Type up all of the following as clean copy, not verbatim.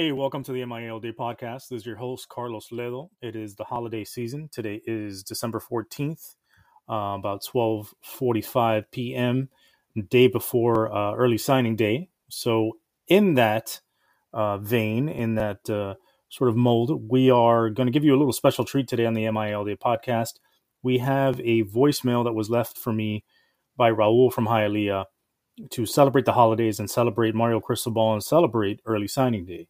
Hey, welcome to the MILD podcast. This is your host, Carlos Ledo. It is the holiday season. Today is December 14th, about 12:45 p.m., day before early signing day. So in that vein, in that sort of mold, we are going to give you a little special treat today on the MILD podcast. We have a voicemail that was left for me by Raul from Hialeah to celebrate the holidays and celebrate Mario Cristobal and celebrate early signing day.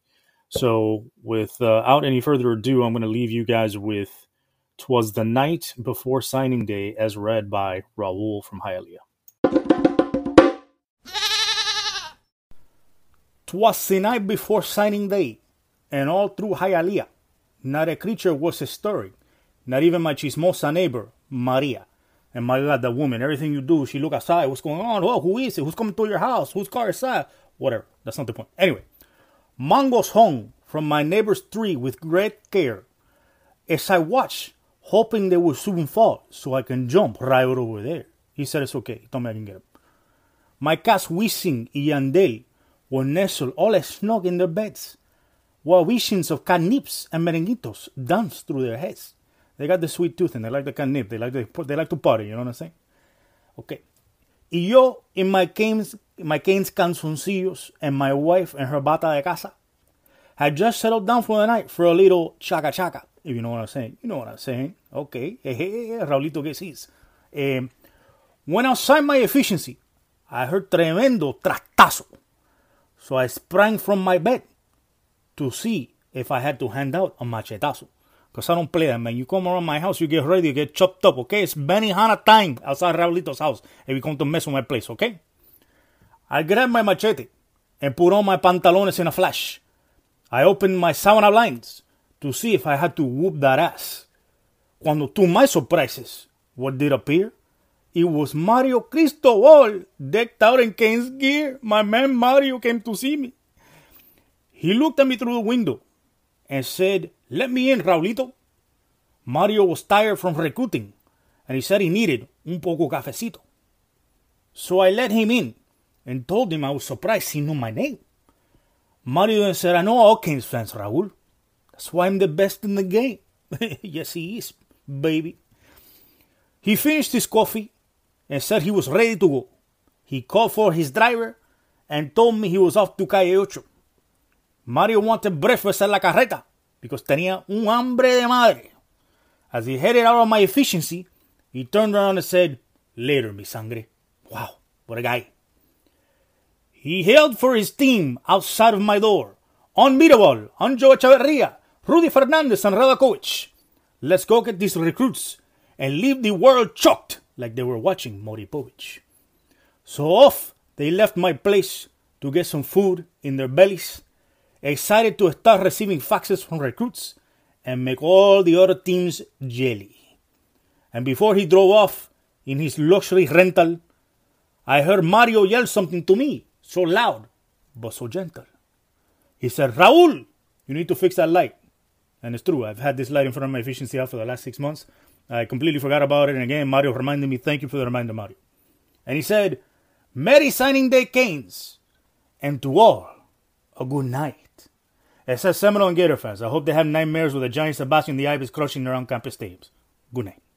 So without any further ado, I'm going to leave you guys with "'Twas the Night Before Signing Day,' as read by Raul from Hialeah. 'Twas the night before signing day, and all through Hialeah, not a creature was stirring, not even my chismosa neighbor, Maria. And my God, that woman, everything you do, she look outside, what's going on? Oh, who is it? Who's coming through your house? Whose car is that? Whatever, that's not the point. Anyway, mangoes hung from my neighbor's tree with great care, as I watched, hoping they would soon fall, so I can jump right over there. He said it's okay, he told me I can get up. My cats Wisin and Yandel were nestled all snug in their beds, while visions of cat nips and merenguitos danced through their heads. They got the sweet tooth and they like the cat nip. They like to party, you know what I'm saying? Okay. Y yo, in my Canes canzoncillos, and my wife and her bata de casa, had just settled down for the night for a little chaka-chaka, if you know what I'm saying. You know what I'm saying. Okay. Hey, Raulito, ¿qué es? When outside my efficiency, I heard tremendo trastazo. So I sprang from my bed to see if I had to hand out a machetazo. Because I don't play that, man. You come around my house, you get ready, you get chopped up, okay? It's Benny Hanna time outside Raulito's house. If you come to mess with my place, okay? I grabbed my machete and put on my pantalones in a flash. I opened my sauna blinds to see if I had to whoop that ass. Cuando, to my surprises, what did appear? It was Mario Cristobal, decked out in Canes gear. My man Mario came to see me. He looked at me through the window and said, "Let me in, Raulito." Mario was tired from recruiting, and he said he needed un poco cafecito. So I let him in and told him I was surprised he knew my name. Mario then said, "I know all Canes fans, Raul. That's why I'm the best in the game." Yes, he is, baby. He finished his coffee and said he was ready to go. He called for his driver and told me he was off to Calle 8. Mario wanted breakfast at La Carreta, because tenía un hambre de madre. As he headed out of my efficiency, he turned around and said, "Later, mi sangre." Wow, what a guy. He hailed for his team outside of my door. Unbeatable, Anjo Chaverría, Rudy Fernandez, and Radakovich. Let's go get these recruits and leave the world shocked like they were watching Moripovich. So off they left my place to get some food in their bellies, excited to start receiving faxes from recruits and make all the other teams jelly. And before he drove off in his luxury rental, I heard Mario yell something to me, so loud, but so gentle. He said, "Raul, you need to fix that light." And it's true, I've had this light in front of my efficiency house for the last 6 months. I completely forgot about it, and again, Mario reminded me. Thank you for the reminder, Mario. And he said, "Merry Signing Day, Canes, and to all, a good night." It says Seminole and Gator fans, I hope they have nightmares with the giant Sebastian the Ibis crushing around campus stadiums. Good night.